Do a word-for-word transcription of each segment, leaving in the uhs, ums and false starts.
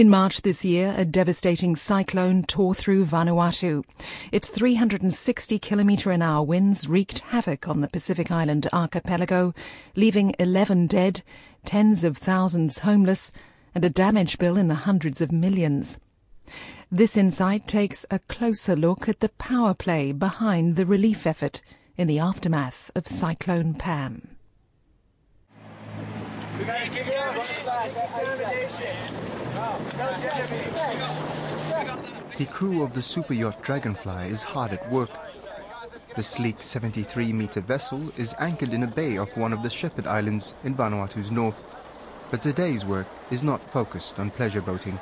In March this year, a devastating cyclone tore through Vanuatu. Its three hundred sixty kilometre an hour winds wreaked havoc on the Pacific Island archipelago, leaving eleven dead, tens of thousands homeless, and a damage bill in the hundreds of millions. This insight takes a closer look at the power play behind the relief effort in the aftermath of Cyclone Pam. The crew of the super yacht Dragonfly is hard at work. The sleek seventy-three metre vessel is anchored in a bay off one of the Shepherd Islands in Vanuatu's north. But today's work is not focused on pleasure boating.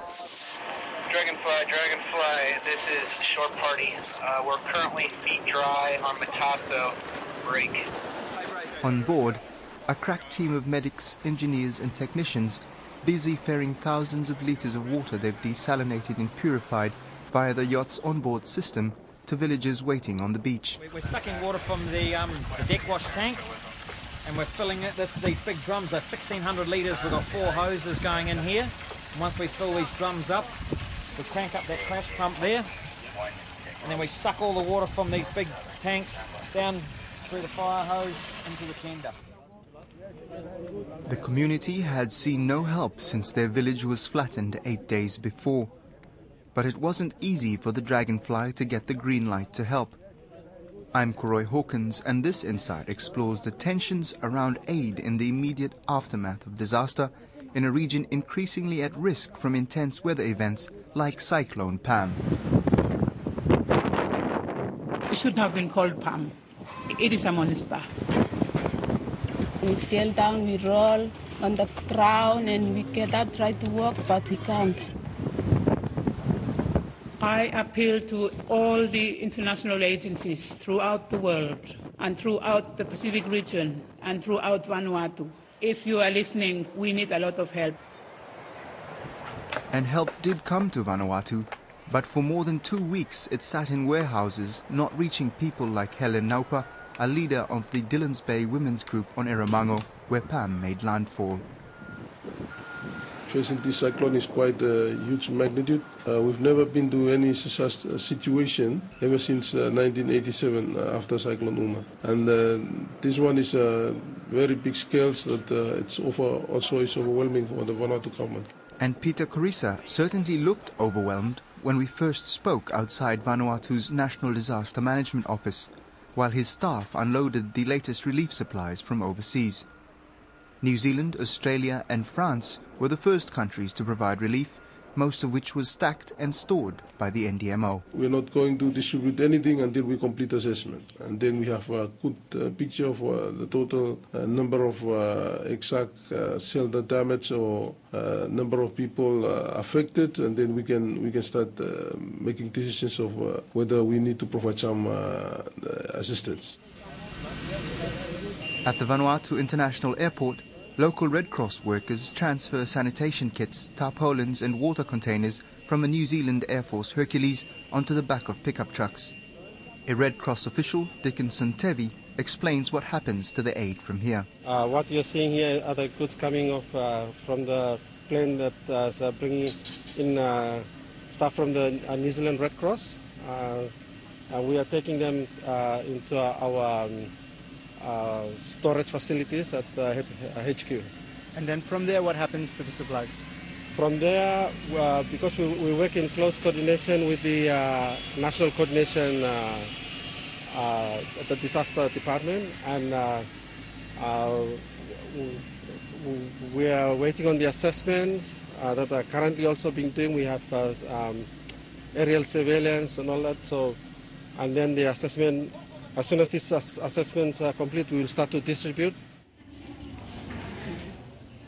Dragonfly, Dragonfly, this is shore party. Uh, we're currently feet dry on Mataso. Break. On board, a crack team of medics, engineers and technicians busy ferrying thousands of litres of water they've desalinated and purified via the yacht's onboard system to villagers waiting on the beach. We're sucking water from the, um, the deck wash tank and we're filling it. This, these big drums are sixteen hundred litres. We've got four hoses going in here. And once we fill these drums up, we crank up that crash pump there and then we suck all the water from these big tanks down through the fire hose into the tender. The community had seen no help since their village was flattened eight days before. But it wasn't easy for the Dragonfly to get the green light to help. I'm Koroy Hawkins, and this insight explores the tensions around aid in the immediate aftermath of disaster in a region increasingly at risk from intense weather events like Cyclone Pam. It should not have been called Pam. It is a monster. We fell down, we roll on the ground and we get up, try to walk, but we can't. I appeal to all the international agencies throughout the world and throughout the Pacific region and throughout Vanuatu. If you are listening, we need a lot of help. And help did come to Vanuatu, but for more than two weeks it sat in warehouses, not reaching people like Helen Naupa, a leader of the Dillons Bay women's group on Eramango, where Pam made landfall. Facing this cyclone is quite a huge magnitude. Uh, we've never been to any such situation ever since uh, nineteen eighty-seven uh, after Cyclone Uma. And uh, this one is a uh, very big scale, so that uh, it's over, also is overwhelming for the Vanuatu government. And Peter Carissa certainly looked overwhelmed when we first spoke outside Vanuatu's National Disaster Management Office, while his staff unloaded the latest relief supplies from overseas. New Zealand, Australia and France were the first countries to provide relief, most of which was stacked and stored by the N D M O. We're not going to distribute anything until we complete assessment. And then we have a good uh, picture of uh, the total uh, number of uh, exact uh, shelter damage or uh, number of people uh, affected. And then we can, we can start uh, making decisions of uh, whether we need to provide some uh, assistance. At the Vanuatu International Airport, local Red Cross workers transfer sanitation kits, tarpaulins and water containers from a New Zealand Air Force Hercules onto the back of pickup trucks. A Red Cross official, Dickinson Tevi, explains what happens to the aid from here. Uh, what you're seeing here are the goods coming off uh, from the plane that uh, is uh, bringing in uh, stuff from the uh, New Zealand Red Cross. Uh, uh, we are taking them uh, into our... Um, Uh, storage facilities at uh, H Q. And then from there, what happens to the supplies? From there, uh, because we, we work in close coordination with the uh, National Coordination uh, uh, the Disaster Department, and uh, uh, we are waiting on the assessments uh, that are currently also being done. We have uh, um, aerial surveillance and all that, so, and then the assessment. As soon as these assessments are complete, we will start to distribute.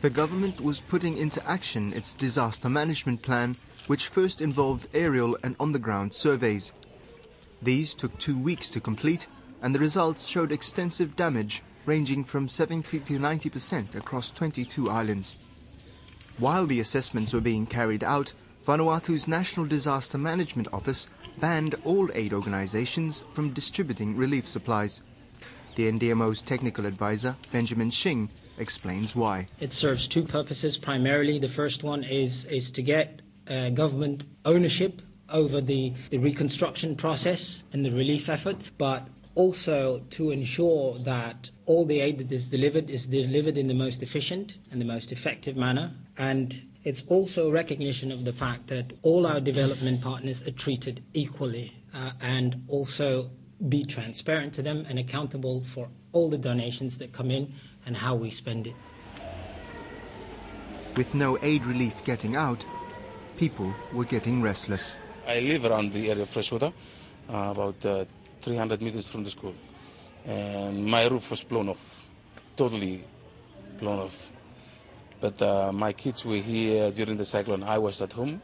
The government was putting into action its disaster management plan, which first involved aerial and on-the-ground surveys. These took two weeks to complete, and the results showed extensive damage ranging from seventy to ninety percent across twenty-two islands. While the assessments were being carried out, Vanuatu's National Disaster Management Office banned all aid organizations from distributing relief supplies. The N D M O's technical advisor, Benjamin Shing, explains why. It serves two purposes primarily. The first one is, is to get uh, government ownership over the, the reconstruction process and the relief efforts, but also to ensure that all the aid that is delivered is delivered in the most efficient and the most effective manner. And it's also recognition of the fact that all our development partners are treated equally, uh, and also be transparent to them and accountable for all the donations that come in and how we spend it. With no aid relief getting out, people were getting restless. I live around the area of freshwater, uh, about uh, three hundred meters from the school, and my roof was blown off, totally blown off. But uh, my kids were here during the cyclone. I was at home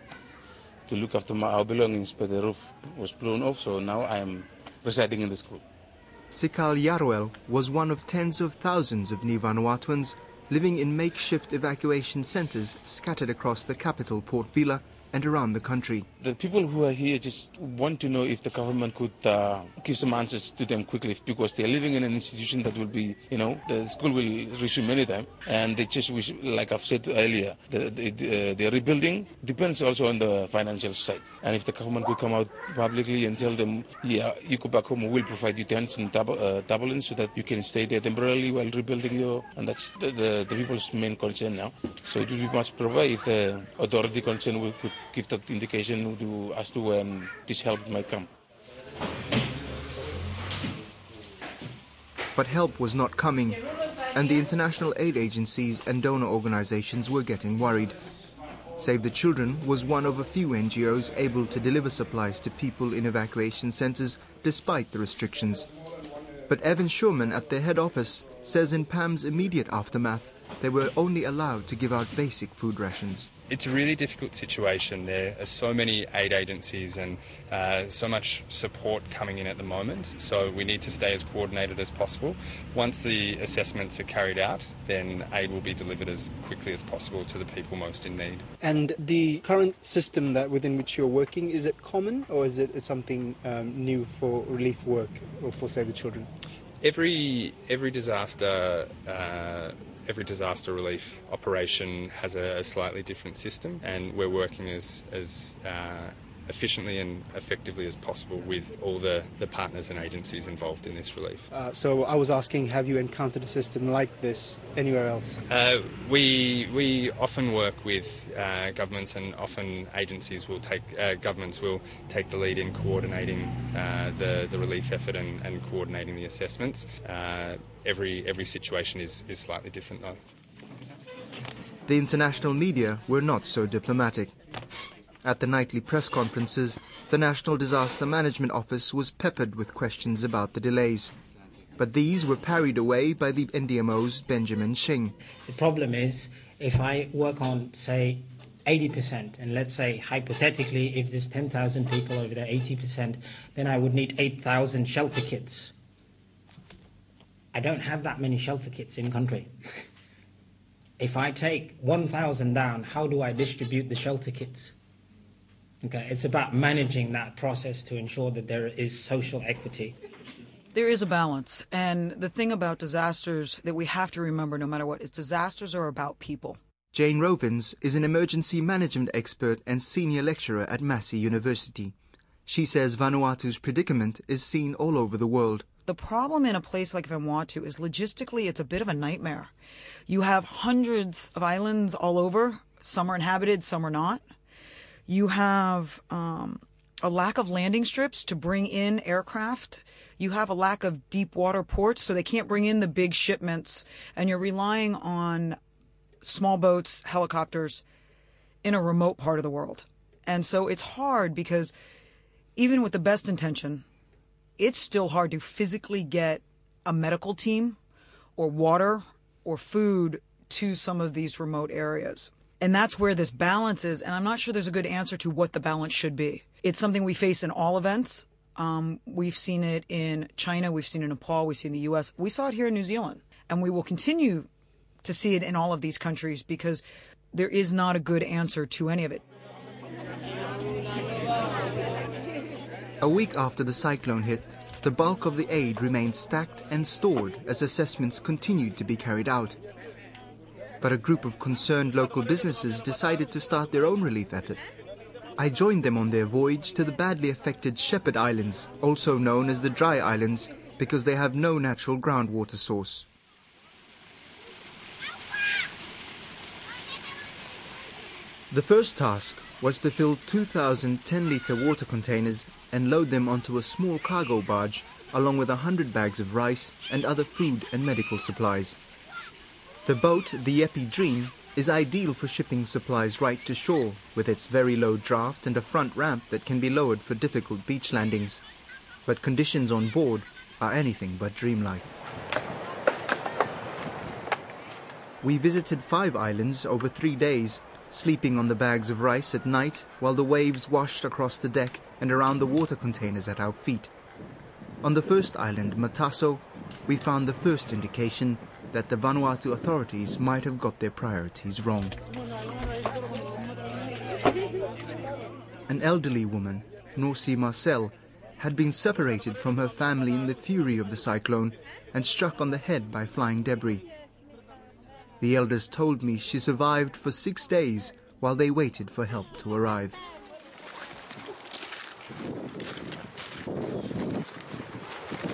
to look after my, our belongings, but the roof was blown off, so now I am residing in the school. Sikal Yaruel was one of tens of thousands of new Vanuatuans living in makeshift evacuation centres scattered across the capital, Port Vila, and around the country. The people who are here just want to know if the government could uh, give some answers to them quickly, because they're living in an institution that will be, you know, the school will resume any time, and they just wish, like I've said earlier, the, the, the, the rebuilding depends also on the financial side. And if the government could come out publicly and tell them, yeah, you go back home, we will provide you tents and tab uh, tablets so that you can stay there temporarily while rebuilding your, and that's the, the, the people's main concern now. So it would be much better if the authority concern will, could give that indication to, as to when this help might come. But help was not coming, and the international aid agencies and donor organizations were getting worried. Save the Children was one of a few N G Os able to deliver supplies to people in evacuation centers despite the restrictions. But Evan Sherman at their head office says in Pam's immediate aftermath, they were only allowed to give out basic food rations. It's a really difficult situation. There are so many aid agencies and uh, so much support coming in at the moment, so we need to stay as coordinated as possible. Once the assessments are carried out, then aid will be delivered as quickly as possible to the people most in need. And the current system that within which you're working, is it common, or is it something um, new for relief work or for Save the Children? Every, every disaster... Uh, Every disaster relief operation has a, a slightly different system, and we're working as, as uh, efficiently and effectively as possible with all the, the partners and agencies involved in this relief. Uh, so I was asking, have you encountered a system like this anywhere else? Uh, we, we often work with uh, governments, and often agencies will take, uh, governments will take the lead in coordinating uh, the, the relief effort and, and coordinating the assessments. Uh, Every, every situation is, is slightly different, though. The international media were not so diplomatic. At the nightly press conferences, the National Disaster Management Office was peppered with questions about the delays. But these were parried away by the N D M O's Benjamin Shing. The problem is, if I work on, say, eighty percent, and let's say, hypothetically, if there's ten thousand people over there, eighty percent, then I would need eight thousand shelter kits. I don't have that many shelter kits in country. If I take one thousand down, how do I distribute the shelter kits? Okay, it's about managing that process to ensure that there is social equity. There is a balance, and the thing about disasters that we have to remember no matter what is disasters are about people. Jane Rovins is an emergency management expert and senior lecturer at Massey University. She says Vanuatu's predicament is seen all over the world. The problem in a place like Vanuatu is logistically it's a bit of a nightmare. You have hundreds of islands all over. Some are inhabited, some are not. You have um, a lack of landing strips to bring in aircraft. You have a lack of deep water ports, so they can't bring in the big shipments. And you're relying on small boats, helicopters in a remote part of the world. And so it's hard because even with the best intention, it's still hard to physically get a medical team or water or food to some of these remote areas. And that's where this balance is, and I'm not sure there's a good answer to what the balance should be. It's something we face in all events. Um, we've seen it in China, we've seen it in Nepal, we've seen it in the U S. We saw it here in New Zealand, and we will continue to see it in all of these countries because there is not a good answer to any of it. A week after the cyclone hit, the bulk of the aid remained stacked and stored as assessments continued to be carried out. But a group of concerned local businesses decided to start their own relief effort. I joined them on their voyage to the badly affected Shepherd Islands, also known as the Dry Islands, because they have no natural groundwater source. The first task was to fill two thousand ten litre water containers and load them onto a small cargo barge, along with one hundred bags of rice and other food and medical supplies. The boat, the Epi Dream, is ideal for shipping supplies right to shore, with its very low draft and a front ramp that can be lowered for difficult beach landings. But conditions on board are anything but dreamlike. We visited five islands over three days, sleeping on the bags of rice at night while the waves washed across the deck and around the water containers at our feet. On the first island, Mataso, we found the first indication that the Vanuatu authorities might have got their priorities wrong. An elderly woman, Norsi Marcel, had been separated from her family in the fury of the cyclone and struck on the head by flying debris. The elders told me she survived for six days while they waited for help to arrive.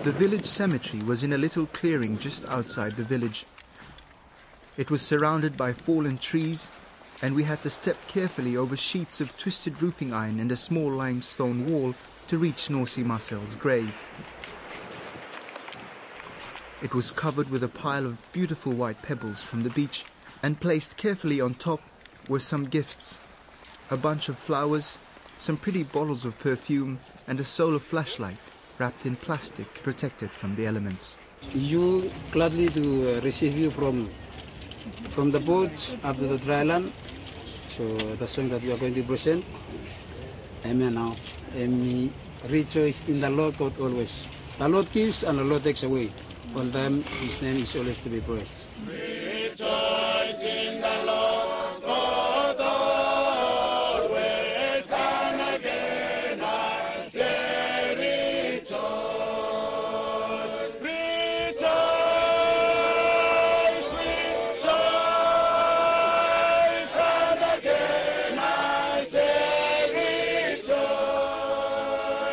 The village cemetery was in a little clearing just outside the village. It was surrounded by fallen trees, and we had to step carefully over sheets of twisted roofing iron and a small limestone wall to reach Norsi Marcel's grave. It was covered with a pile of beautiful white pebbles from the beach, and placed carefully on top were some gifts, a bunch of flowers, some pretty bottles of perfume, and a solar flashlight wrapped in plastic to protect it from the elements. You gladly to receive you from, from the boat up to the dry land. So that's something that we are going to present. Amen now. And rejoice in the Lord God always. The Lord gives and the Lord takes away. All time His name is always to be praised. Rejoice in the Lord God always, and again I say rejoice. Rejoice, rejoice, and again I say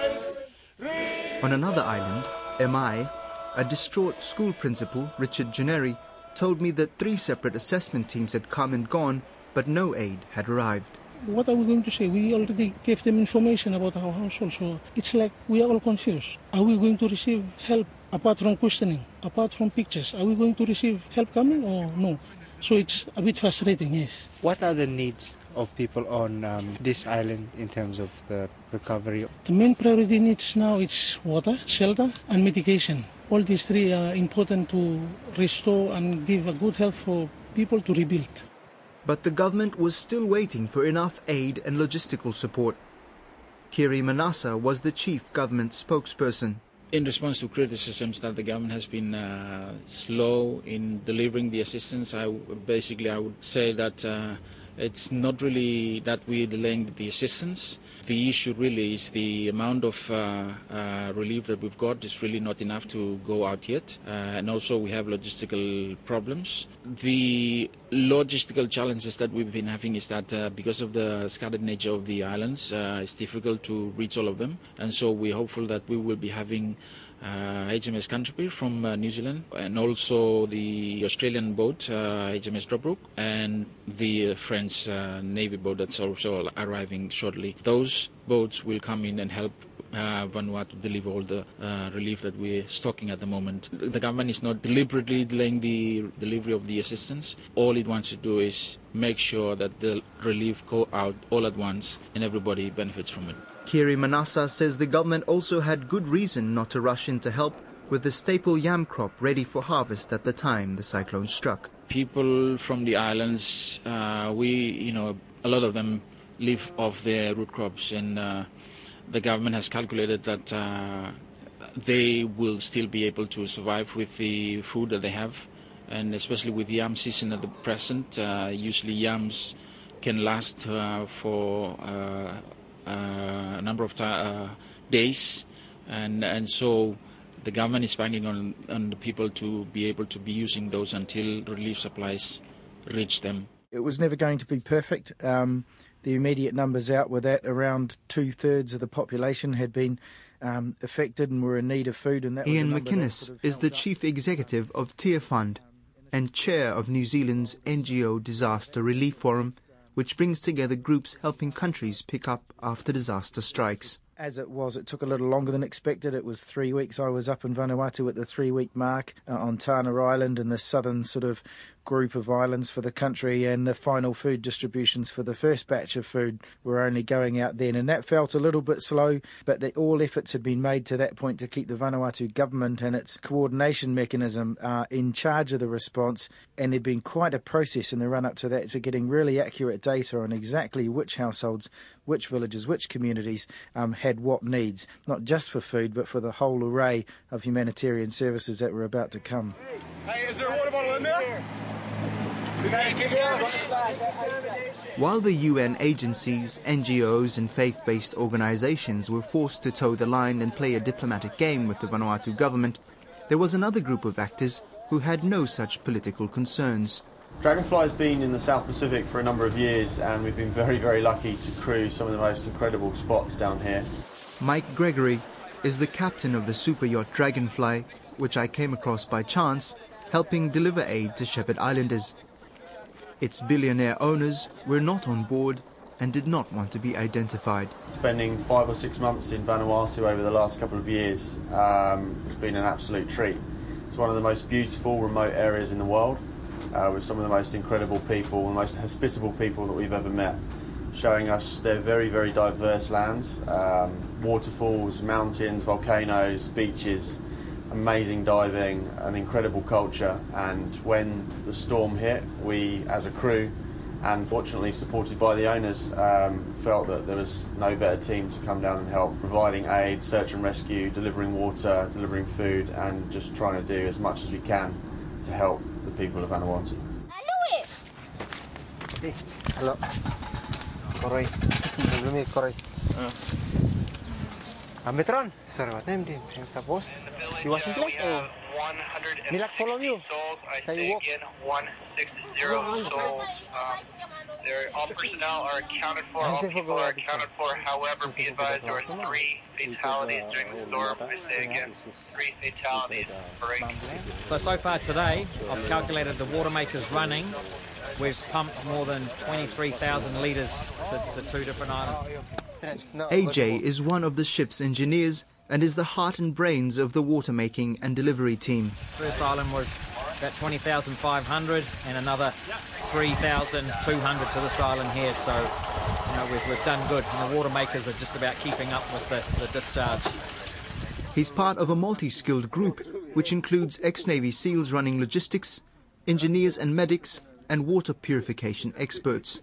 rejoice. Rejoice. On another island, M I, a distraught school principal, Richard Janeri, told me that three separate assessment teams had come and gone, but no aid had arrived. What are we going to say? We already gave them information about our household, so it's like we are all confused. Are we going to receive help apart from questioning, apart from pictures? Are we going to receive help coming or no? So it's a bit frustrating, yes. What are the needs of people on um, this island in terms of the recovery? The main priority needs now is water, shelter and medication. All these three are important to restore and give a good health for people to rebuild. But the government was still waiting for enough aid and logistical support. Kiri Manasa was the chief government spokesperson. In response to criticisms that the government has been uh, slow in delivering the assistance, I basically I would say that uh, it's not really that we're delaying the assistance. The issue really is the amount of uh, uh, relief that we've got is really not enough to go out yet. Uh, and also we have logistical problems. The logistical challenges that we've been having is that uh, because of the scattered nature of the islands, uh, it's difficult to reach all of them. And so we're hopeful that we will be having Uh, H M S Canterbury from uh, New Zealand, and also the Australian boat uh, H M S Dropbrook, and the uh, French uh, Navy boat that's also arriving shortly. Those boats will come in and help uh, Vanuatu deliver all the uh, relief that we're stocking at the moment. The government is not deliberately delaying the delivery of the assistance. All it wants to do is make sure that the relief go out all at once and everybody benefits from it. Kiri Manasa says the government also had good reason not to rush in to help, with the staple yam crop ready for harvest at the time the cyclone struck. People from the islands, uh, we, you know, a lot of them live off their root crops, and uh, the government has calculated that uh, they will still be able to survive with the food that they have, and especially with yam season at the present. Uh, usually yams can last uh, for Uh, Uh, a number of uh, days, and and so the government is banking on on the people to be able to be using those until relief supplies reach them. It was never going to be perfect. Um, the immediate numbers out were that around two-thirds of the population had been um, affected and were in need of food. And that Ian was McInnes sort of is the Chief Executive of Tear Fund and Chair of New Zealand's N G O Disaster Relief Forum, which brings together groups helping countries pick up after disaster strikes. As it was, it took a little longer than expected. It was three weeks. I was up in Vanuatu at the three-week mark uh, on Tanna Island in the southern sort of group of islands for the country, and the final food distributions for the first batch of food were only going out then. And that felt a little bit slow, but the, all efforts had been made to that point to keep the Vanuatu government and its coordination mechanism uh, in charge of the response. And there'd been quite a process in the run-up to that, to getting really accurate data on exactly which households, which villages, which communities um, had what needs, not just for food, but for the whole array of humanitarian services that were about to come. Hey, is there a water bottle in there? While the U N agencies, N G Os and faith-based organisations were forced to toe the line and play a diplomatic game with the Vanuatu government, there was another group of actors who had no such political concerns. Dragonfly's been in the South Pacific for a number of years, and we've been very, very lucky to cruise some of the most incredible spots down here. Mike Gregory is the captain of the super yacht Dragonfly, which I came across by chance, helping deliver aid to Shepherd Islanders. Its billionaire owners were not on board and did not want to be identified. Spending five or six months in Vanuatu over the last couple of years um, has been an absolute treat. It's one of the most beautiful remote areas in the world. Uh, with some of the most incredible people, the most hospitable people that we've ever met, showing us their very, very diverse lands, um, waterfalls, mountains, volcanoes, beaches, amazing diving, an incredible culture. And when the storm hit, we as a crew, and fortunately supported by the owners, um, felt that there was no better team to come down and help, providing aid, search and rescue, delivering water, delivering food, and just trying to do as much as we can to help the people of Vanuatu. Hello. Koroy. Koroy. Ametron. Sorry, what name? You wasn't late? Milak follow you. Can you walk? one sixty souls. Their all personnel are accounted for. All people are accounted for. However, be advised there are three fatalities during the storm. I say again, three fatalities. Break. So, so far today, I've calculated the water maker's running. We've pumped more than twenty-three thousand litres to, to two different islands. A J is one of the ship's engineers and is the heart and brains of the water making and delivery team. First island was about twenty thousand five hundred and another three thousand two hundred to this island here, so you know, we've, we've done good, and the water makers are just about keeping up with the, the discharge. He's part of a multi-skilled group which includes ex-Navy SEALs running logistics, engineers and medics and water purification experts.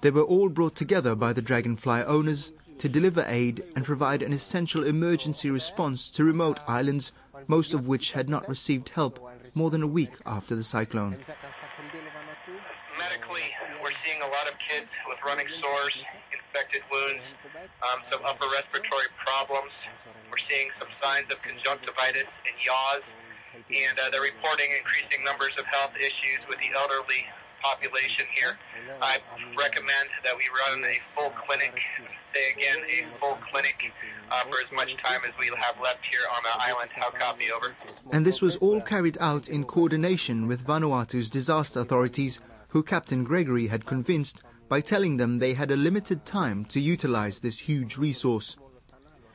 They were all brought together by the Dragonfly owners to deliver aid and provide an essential emergency response to remote islands, most of which had not received help more than a week after the cyclone. Medically, we're seeing a lot of kids with running sores, infected wounds, um, some upper respiratory problems. We're seeing some signs of conjunctivitis and yaws, and uh, they're reporting increasing numbers of health issues with the elderly population here. I recommend that we run a full clinic, say again, a full clinic uh, for as much time as we have left here on the island. How copy, over. And this was all carried out in coordination with Vanuatu's disaster authorities, who Captain Gregory had convinced by telling them they had a limited time to utilise this huge resource.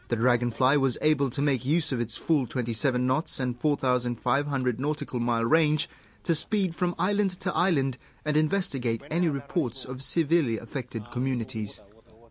The Dragonfly was able to make use of its full twenty-seven knots and four thousand five hundred nautical mile range to speed from island to island and investigate any reports of severely affected communities.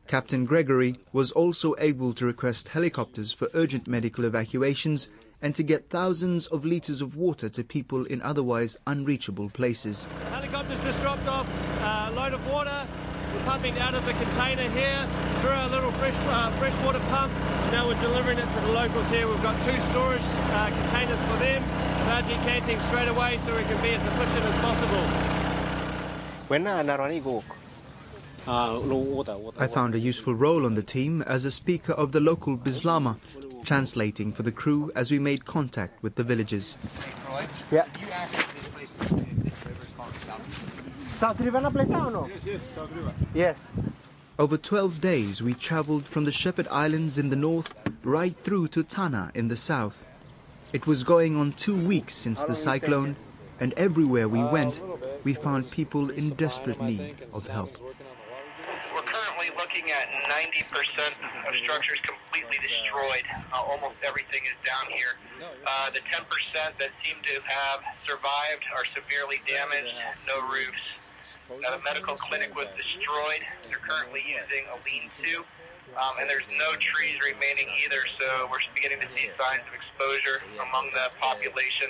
Captain Gregory was also able to request helicopters for urgent medical evacuations and to get thousands of litres of water to people in otherwise unreachable places. The helicopters just dropped off a load of water. We're pumping out of the container here through our little fresh, uh, freshwater pump. Now we're delivering it to the locals here. We've got two storage uh, containers for them. They're decanting straight away so we can be as efficient as possible. I found a useful role on the team as a speaker of the local Bislama, translating for the crew as we made contact with the villagers. Yeah. South River na place or no? Yes, yes, South River. Yes. Over twelve days, we travelled from the Shepherd Islands in the north right through to Tanna in the south. It was going on two weeks since the cyclone, and everywhere we went, we found people in desperate need of help. We're currently looking at ninety percent of structures completely destroyed. Uh, almost everything is down here. Uh, the ten percent that seem to have survived are severely damaged, no roofs. Uh, the medical clinic was destroyed. They're currently using a lean-to, um, and there's no trees remaining either, so we're beginning to see signs of exposure among the population,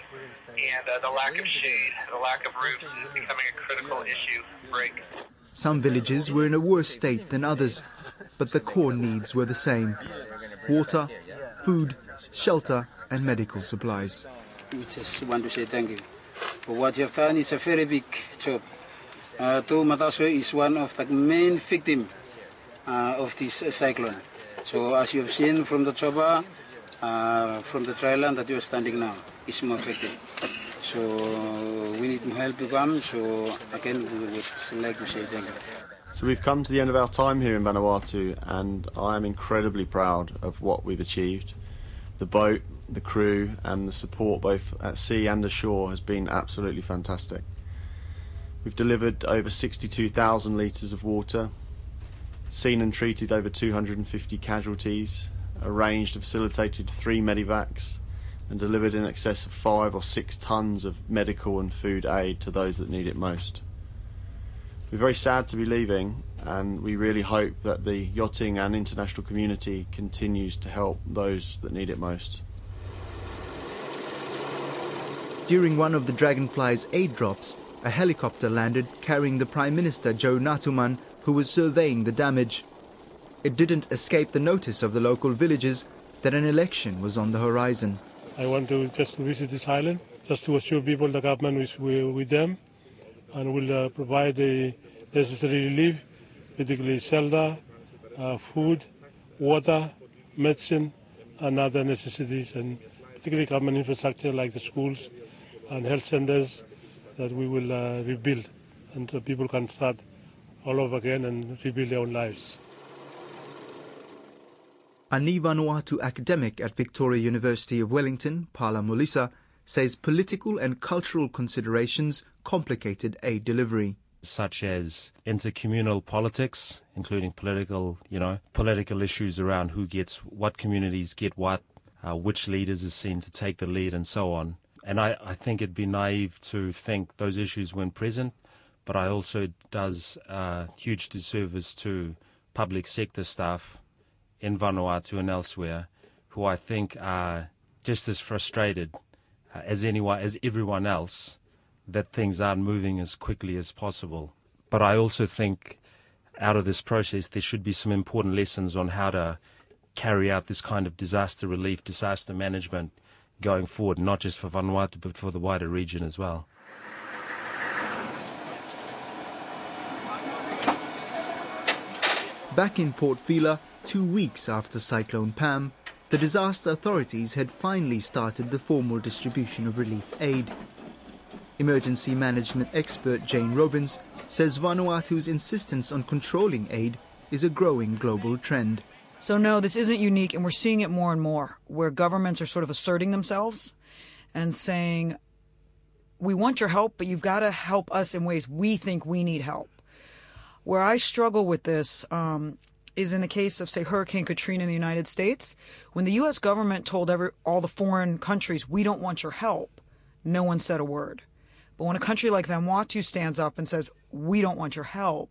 and uh, the lack of shade, the lack of roofs is becoming a critical issue to break. Some villages were in a worse state than others, but the core needs were the same: water, food, shelter, and medical supplies. We just want to say thank you for what you have done. It's a very big job. Uh, Though Mataso is one of the main victims uh, of this uh, cyclone. So as you have seen from the chopper, uh, from the trailer that you are standing now, is more effective. So we need help to come, so again we would like to say thank you. So we've come to the end of our time here in Vanuatu, and I am incredibly proud of what we've achieved. The boat, the crew and the support both at sea and ashore has been absolutely fantastic. We've delivered over sixty-two thousand litres of water, seen and treated over two hundred fifty casualties, arranged and facilitated three medivacs, and delivered in excess of five or six tonnes of medical and food aid to those that need it most. We're very sad to be leaving, and we really hope that the yachting and international community continues to help those that need it most. During one of the Dragonfly's aid drops, a helicopter landed carrying the Prime Minister Joe Natuman, who was surveying the damage. It didn't escape the notice of the local villagers that an election was on the horizon. I want to just to visit this island, just to assure people the government is with them and will uh, provide the necessary relief, particularly shelter, uh, food, water, medicine and other necessities, and particularly government infrastructure like the schools and health centres, that we will uh, rebuild, and so people can start all over again and rebuild their own lives. A Vanuatu academic at Victoria University of Wellington, Pala Mulisa, says political and cultural considerations complicated aid delivery, such as intercommunal politics, including political, you know, political issues around who gets what, communities get what, uh, which leaders is seen to take the lead, and so on. And I, I think it'd be naive to think those issues weren't present, but I also it does a huge disservice to public sector staff in Vanuatu and elsewhere, who I think are just as frustrated as anyone, as everyone else, that things aren't moving as quickly as possible. But I also think out of this process there should be some important lessons on how to carry out this kind of disaster relief, disaster management, going forward, not just for Vanuatu, but for the wider region as well. Back in Port Vila, two weeks after Cyclone Pam, the disaster authorities had finally started the formal distribution of relief aid. Emergency management expert Jane Rovins says Vanuatu's insistence on controlling aid is a growing global trend. So no, this isn't unique, and we're seeing it more and more, where governments are sort of asserting themselves and saying, we want your help, but you've got to help us in ways we think we need help. Where I struggle with this um, is in the case of, say, Hurricane Katrina in the United States. When the U S government told every, all the foreign countries, we don't want your help, no one said a word. But when a country like Vanuatu stands up and says, we don't want your help,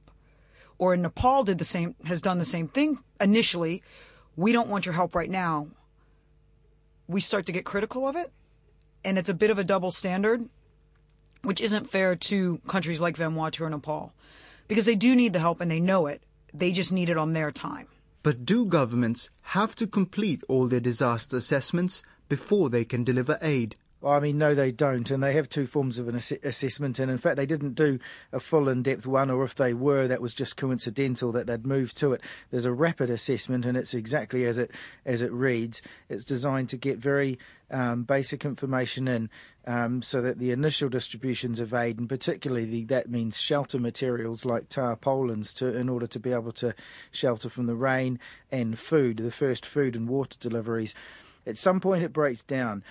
or Nepal did the same, has done the same thing initially, we don't want your help right now, we start to get critical of it. And it's a bit of a double standard, which isn't fair to countries like Vanuatu or Nepal, because they do need the help and they know it. They just need it on their time. But do governments have to complete all their disaster assessments before they can deliver aid? Well, I mean, no, they don't. And they have two forms of an ass assessment. And in fact, they didn't do a full in-depth one, or if they were, that was just coincidental that they'd moved to it. There's a rapid assessment, and it's exactly as it, as it reads. It's designed to get very um, basic information in, um, so that the initial distributions of aid, and particularly the, that means shelter materials like tarpaulins, to, in order to be able to shelter from the rain, and food, the first food and water deliveries. At some point it breaks down,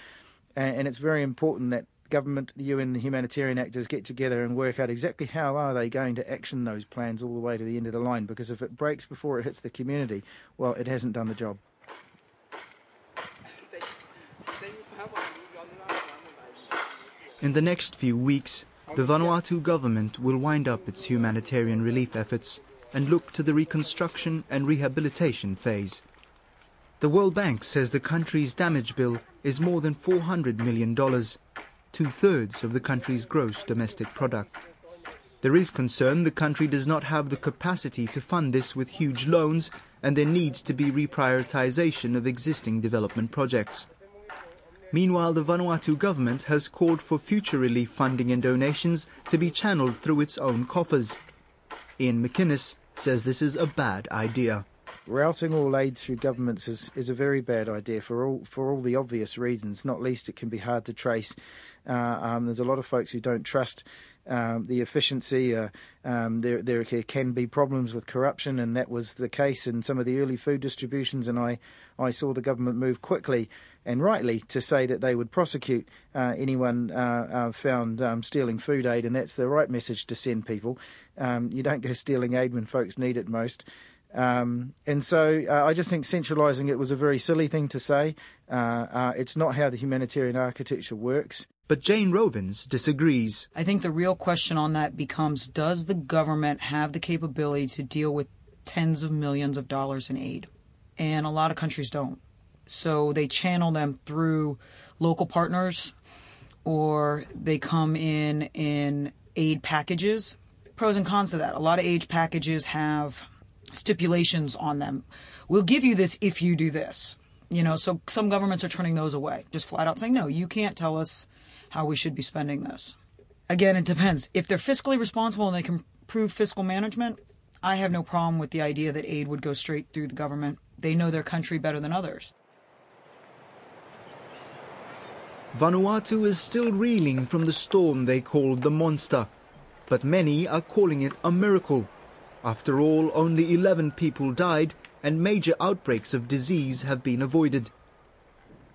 and it's very important that government, the U N, the humanitarian actors get together and work out exactly how are they going to action those plans all the way to the end of the line, because if it breaks before it hits the community, well, it hasn't done the job. In the next few weeks, the Vanuatu government will wind up its humanitarian relief efforts and look to the reconstruction and rehabilitation phase. The World Bank says the country's damage bill is more than four hundred million dollars, two-thirds of the country's gross domestic product. There is concern the country does not have the capacity to fund this with huge loans, and there needs to be reprioritization of existing development projects. Meanwhile, the Vanuatu government has called for future relief funding and donations to be channeled through its own coffers. Ian McInnes says this is a bad idea. Routing all aid through governments is, is a very bad idea for all for all the obvious reasons. Not least, it can be hard to trace. Uh, um, there's a lot of folks who don't trust um, the efficiency. Uh, um, there, there can be problems with corruption, and that was the case in some of the early food distributions. And I, I saw the government move quickly and rightly to say that they would prosecute uh, anyone uh, uh, found um, stealing food aid, and that's the right message to send people. Um, you don't go stealing aid when folks need it most. Um, and so uh, I just think centralising it was a very silly thing to say. Uh, uh, it's not how the humanitarian architecture works. But Jane Rovins disagrees. I think the real question on that becomes, does the government have the capability to deal with tens of millions of dollars in aid? And a lot of countries don't. So they channel them through local partners, or they come in in aid packages. Pros and cons to that. A lot of aid packages have stipulations on them. We'll give you this if you do this. You know, so some governments are turning those away, just flat out saying, no, you can't tell us how we should be spending this. Again, it depends. If they're fiscally responsible and they can prove fiscal management, I have no problem with the idea that aid would go straight through the government. They know their country better than others. Vanuatu is still reeling from the storm they called the monster, but many are calling it a miracle. After all, only eleven people died and major outbreaks of disease have been avoided.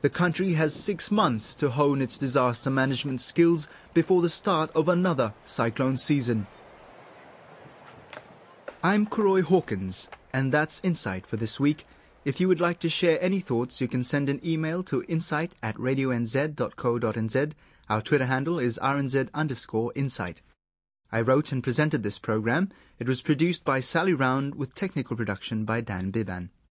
The country has six months to hone its disaster management skills before the start of another cyclone season. I'm Koroy Hawkins, and that's Insight for this week. If you would like to share any thoughts, you can send an email to insight at radio n z dot co dot n z. Our Twitter handle is r n z underscore insight. I wrote and presented this program. It was produced by Sally Round with technical production by Dan Biban.